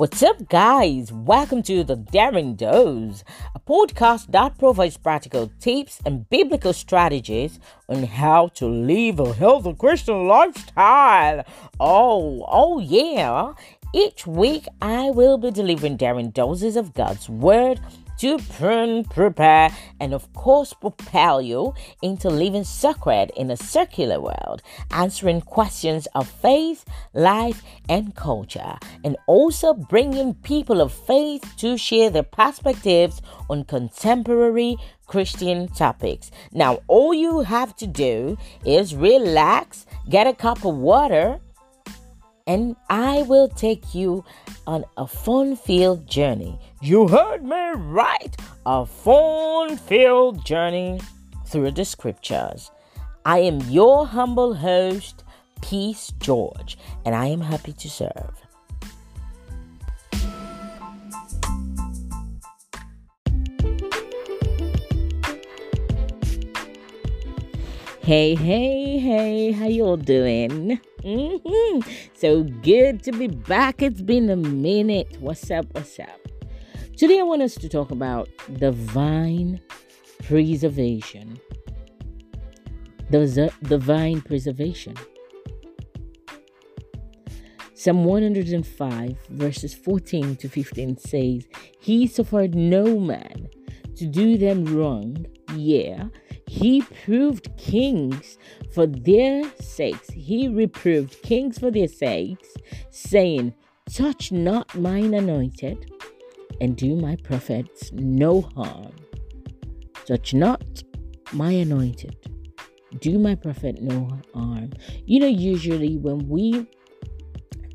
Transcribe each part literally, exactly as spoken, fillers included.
What's up, guys? Welcome to the Daring Doze, a podcast that provides practical tips and biblical strategies on how to live a healthy Christian lifestyle. Oh, oh yeah. Each week, I will be delivering daring doses of God's Word to prune, prepare, and of course propel you into living sacred in a secular world, answering questions of faith, life, and culture, and also bringing people of faith to share their perspectives on contemporary Christian topics. Now, all you have to do is relax, get a cup of water, and I will take you on a fun-filled journey. You heard me right. A fun-filled journey through the scriptures. I am your humble host, Peace George, and I am happy to serve. Hey, hey, hey, how you all doing? Mm-hmm. So good to be back. It's been a minute. What's up, what's up? Today I want us to talk about divine preservation. There's a divine preservation. Psalm one hundred five verses fourteen to fifteen says, "He suffered no man to do them wrong, yeah. He proved kings for their sakes. He reproved kings for their sakes, saying, touch not mine anointed, and do my prophets no harm. Touch not my anointed, do my prophet no harm." You know, usually when we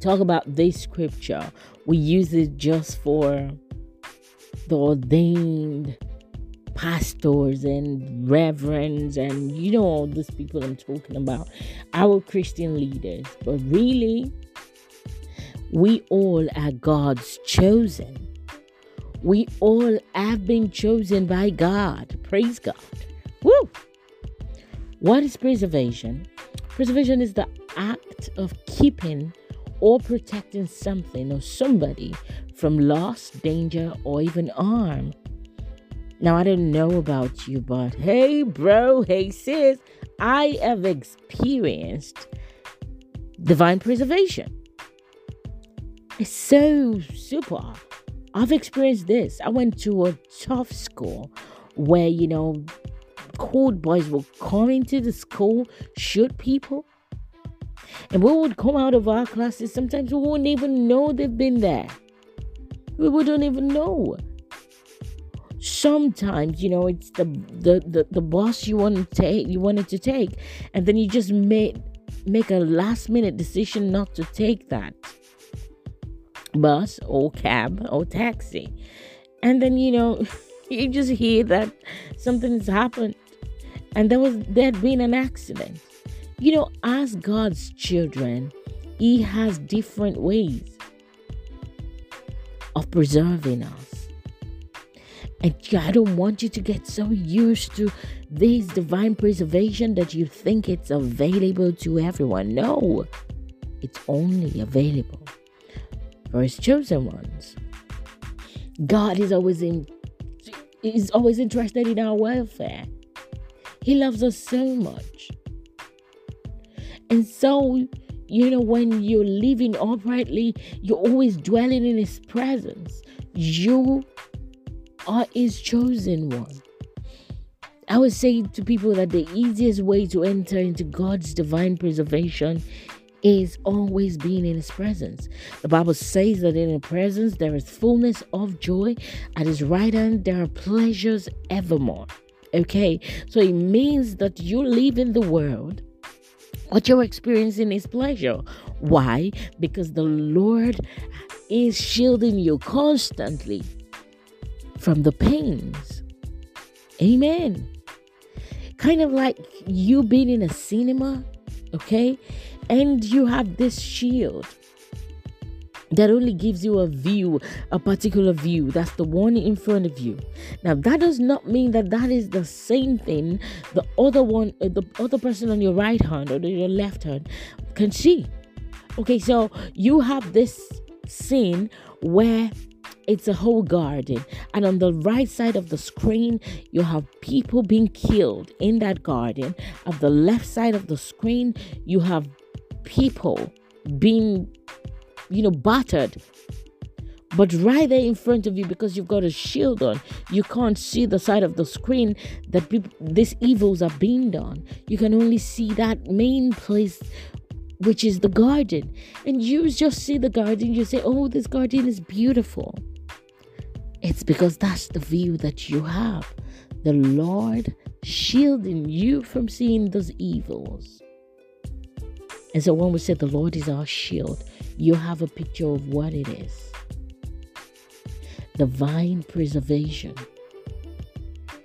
talk about this scripture, we use it just for the ordained pastors and reverends and, you know, all these people I'm talking about, our Christian leaders. But really, we all are God's chosen. We all have been chosen by God. Praise God. Woo! What is preservation? Preservation is the act of keeping or protecting something or somebody from loss, danger, or even harm. Now, I don't know about you, but hey, bro, hey, sis, I have experienced divine preservation. It's so super. I've experienced this. I went to a tough school where, you know, cold boys would come into the school, shoot people, and we would come out of our classes. Sometimes we wouldn't even know they've been there. We wouldn't even know. Sometimes, you know, it's the the the, the boss you want to take you wanted to take, and then you just made make a last minute decision not to take that bus or cab or taxi, and then, you know, you just hear that something's happened and there was there'd been an accident. You know, as God's children, He has different ways of preserving us. And I don't want you to get so used to this divine preservation that you think it's available to everyone. No, it's only available for His chosen ones. God is always in, is always interested in our welfare. He loves us so much. And so, you know, when you're living uprightly, you're always dwelling in His presence. You are His chosen one. I would say to people that the easiest way to enter into God's divine preservation is always being in His presence. The Bible says that in His presence there is fullness of joy. At His right hand there are pleasures evermore. Okay, so it means that you live in the world. What you're experiencing is pleasure. Why? Because the Lord is shielding you constantly from the pains. Amen. Kind of like you being in a cinema, okay? And you have this shield that only gives you a view, a particular view. That's the one in front of you. Now, that does not mean that that is the same thing the other one, uh, the other person on your right hand or your left hand can see. Okay, so you have this scene where it's a whole garden, and on the right side of the screen you have people being killed in that garden. On the left side of the screen you have people being, you know, battered. But right there in front of you, because you've got a shield on, you can't see the side of the screen that people, these evils are being done. You can only see that main place, which is the garden. And you just see the garden, you say, oh, this garden is beautiful. It's because that's the view that you have. The Lord shielding you from seeing those evils. And so when we say the Lord is our shield, you have a picture of what it is. Divine preservation.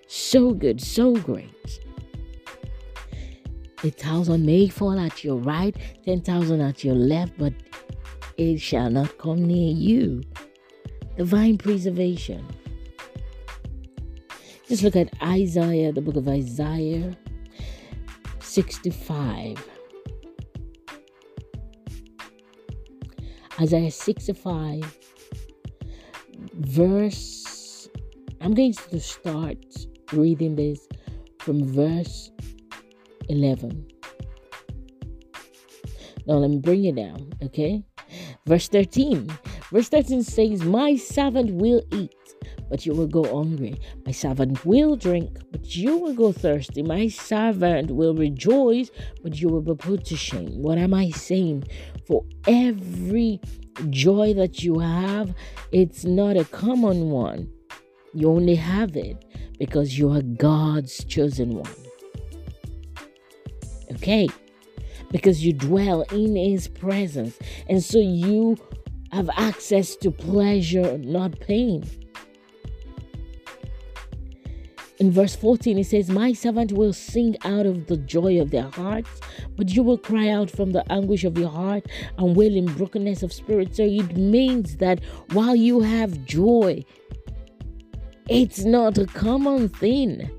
So good, so great. A thousand may fall at your right, ten thousand at your left, but it shall not come near you. Divine preservation. Just look at Isaiah, the book of Isaiah sixty-five. Isaiah sixty-five. Verse, I'm going to start reading this from verse eleven. Now let me bring it down, okay? Verse thirteen. Verse thirteen says, my servant will eat, but you will go hungry. My servant will drink, but you will go thirsty. My servant will rejoice, but you will be put to shame. What am I saying? For every joy that you have, it's not a common one. You only have it because you are God's chosen one. Okay? Because you dwell in His presence. And so you have access to pleasure, not pain. In verse fourteen, it says, my servant will sing out of the joy of their hearts, but you will cry out from the anguish of your heart and wail in brokenness of spirit. So it means that while you have joy, it's not a common thing.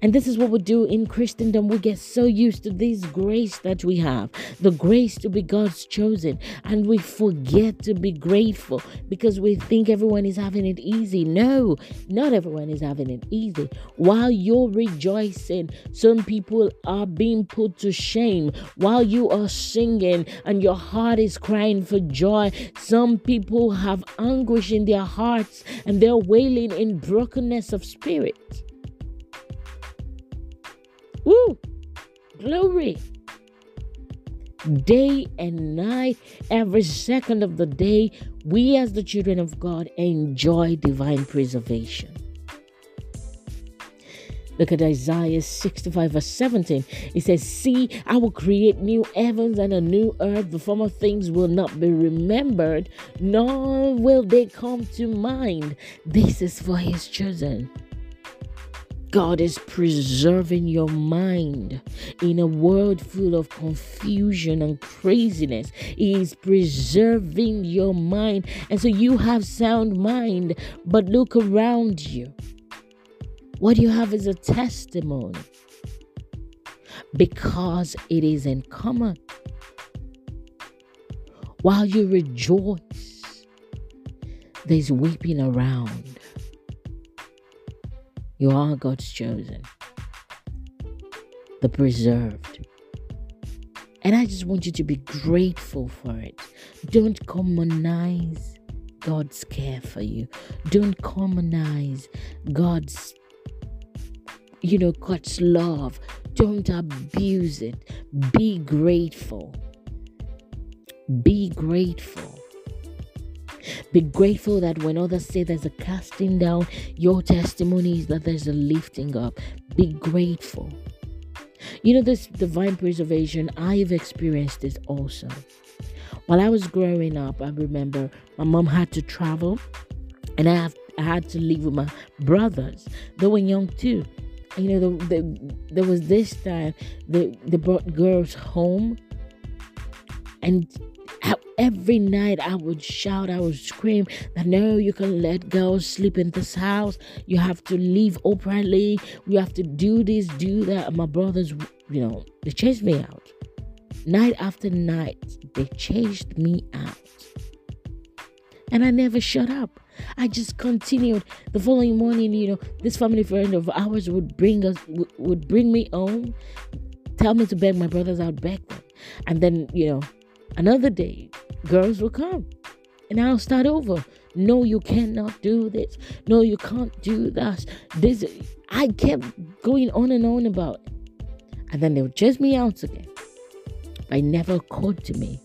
And this is what we do in Christendom. We get so used to this grace that we have, the grace to be God's chosen, and we forget to be grateful because we think everyone is having it easy. No, not everyone is having it easy. While you're rejoicing, some people are being put to shame. While you are singing and your heart is crying for joy, some people have anguish in their hearts and they're wailing in brokenness of spirit. Woo! Glory! Day and night, every second of the day, we as the children of God enjoy divine preservation. Look at Isaiah sixty-five verse seventeen. It says, see, I will create new heavens and a new earth. The former things will not be remembered, nor will they come to mind. This is for His chosen. God is preserving your mind in a world full of confusion and craziness. He is preserving your mind. And so you have sound mind, but look around you. What you have is a testimony because it is in common. While you rejoice, there's weeping around. You are God's chosen, the preserved. And I just want you to be grateful for it. Don't commonize God's care for you. Don't commonize God's, you know, God's love. Don't abuse it. Be grateful. Be grateful. Be grateful that when others say there's a casting down, your testimony is that there's a lifting up. Be grateful. You know, this divine preservation, I've experienced this also. While I was growing up, I remember my mom had to travel, and I, have, I had to live with my brothers. They were young too. You know, the, the, there was this time they, they brought girls home, and every night I would shout, I would scream that no, you can let girls sleep in this house. You have to leave openly. You have to do this, do that. And my brothers, you know, they chased me out. Night after night, they chased me out. And I never shut up. I just continued. The following morning, you know, this family friend of ours would bring us, would, would bring me home, tell me to beg my brothers, I would beg them. And then, you know, another day, girls will come. And I'll start over. No, you cannot do this. No, you can't do that. This, I kept going on and on about it. And then they would chase me out again. But it never occurred to me.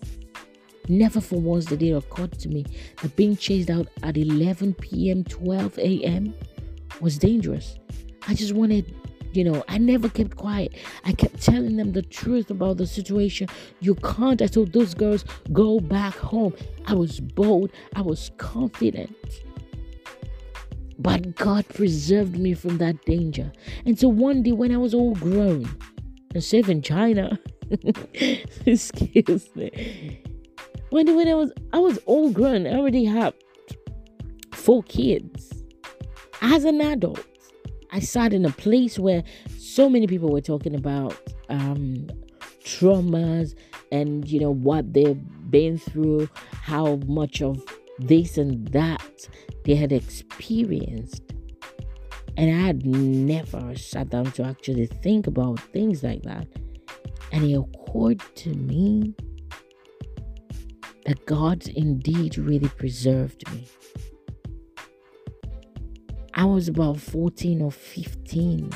Never for once did it occur to me that being chased out at eleven p.m., twelve a.m. was dangerous. I just wanted, you know, I never kept quiet. I kept telling them the truth about the situation. You can't, I told those girls, go back home. I was bold. I was confident. But God preserved me from that danger. And so one day when I was all grown and safe in China, excuse me, When, when I was I was all grown, I already had four kids. As an adult, I sat in a place where so many people were talking about um, traumas and, you know, what they've been through, how much of this and that they had experienced. And I had never sat down to actually think about things like that. And it occurred to me that God indeed really preserved me. I was about fourteen or fifteen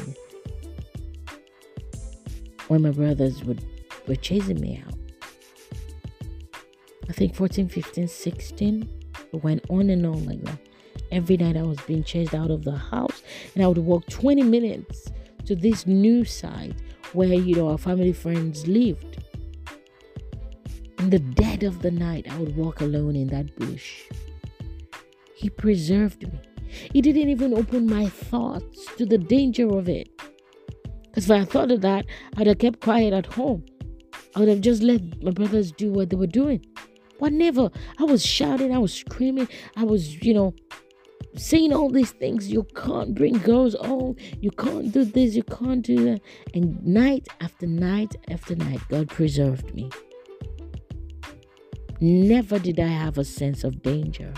when my brothers would, were chasing me out. I think fourteen, fifteen, sixteen, it went on and on like that. Every night I was being chased out of the house, and I would walk twenty minutes to this new site where, you know, our family friends lived. In the dead of the night, I would walk alone in that bush. He preserved me. He didn't even open my thoughts to the danger of it. Because if I thought of that, I would have kept quiet at home. I would have just let my brothers do what they were doing. But never. I was shouting, I was screaming, I was, you know, saying all these things. You can't bring girls home. You can't do this, you can't do that. And night after night after night, God preserved me. Never did I have a sense of danger.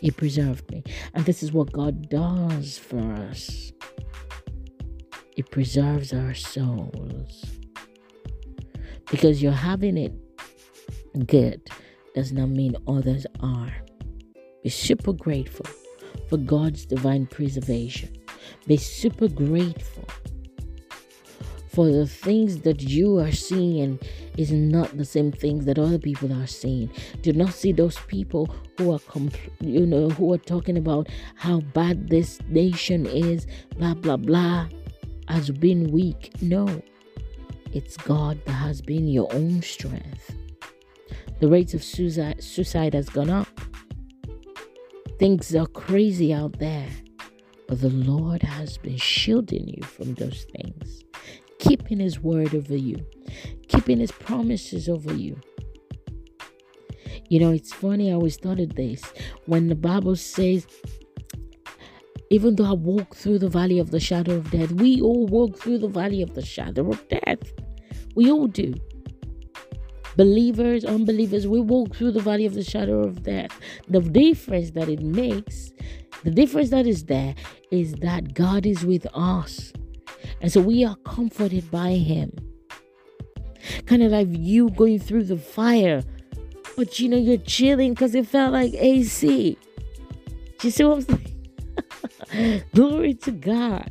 He preserved me. And this is what God does for us. He preserves our souls. Because you're having it good does not mean others are. Be super grateful for God's divine preservation. Be super grateful for the things that you are seeing is not the same things that other people are seeing. Do not see those people who are, compl- you know, who are talking about how bad this nation is, blah, blah, blah, as being weak. No, it's God that has been your own strength. The rates of suicide, suicide has gone up. Things are crazy out there. But the Lord has been shielding you from those things. Keeping his word over you. Keeping his promises over you. You know, it's funny. I always thought of this. When the Bible says, even though I walk through the valley of the shadow of death. We all walk through the valley of the shadow of death. We all do. Believers, unbelievers, we walk through the valley of the shadow of death. The difference that it makes, the difference that is there, is that God is with us. And so we are comforted by him. Kind of like you going through the fire. But you know, you're chilling because it felt like A C. Do you see what I'm saying? Glory to God.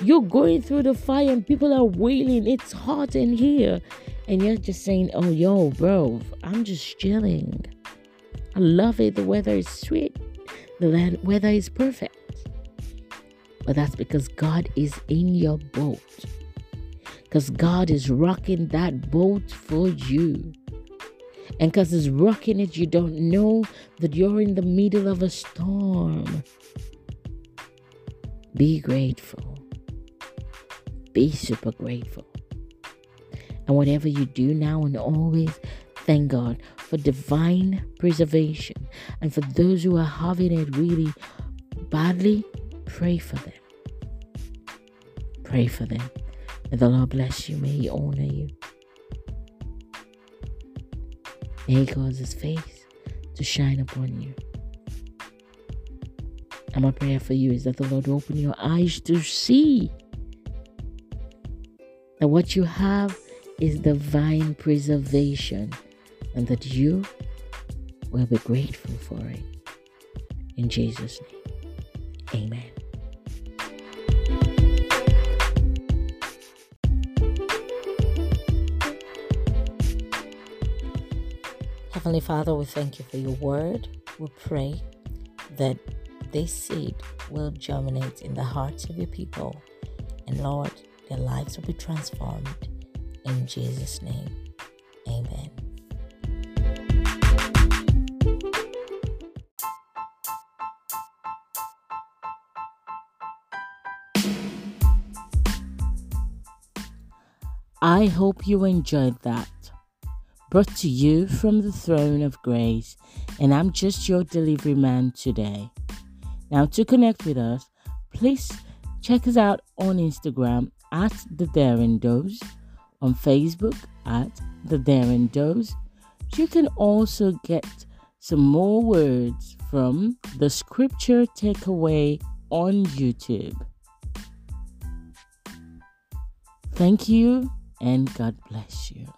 You're going through the fire and people are wailing. It's hot in here. And you're just saying, oh, yo, bro, I'm just chilling. I love it. The weather is sweet. The weather is perfect. But that's because God is in your boat. Because God is rocking that boat for you. And because he's rocking it, you don't know that you're in the middle of a storm. Be grateful. Be super grateful. And whatever you do now and always, thank God for divine preservation. And for those who are having it really badly, pray for them. Pray for them. May the Lord bless you. May he honor you. May he cause his face to shine upon you. And my prayer for you is that the Lord will open your eyes to see that what you have is divine preservation, and that you will be grateful for it. In Jesus' name, amen. Heavenly Father, we thank you for your word. We pray that this seed will germinate in the hearts of your people. And Lord, their lives will be transformed. In Jesus' name, amen. I hope you enjoyed that. Brought to you from the throne of grace, and I'm just your delivery man today. Now, to connect with us, please check us out on Instagram at The Daring Doze, on Facebook at The Daring Doze. You can also get some more words from the Scripture Takeaway on YouTube. Thank you, and God bless you.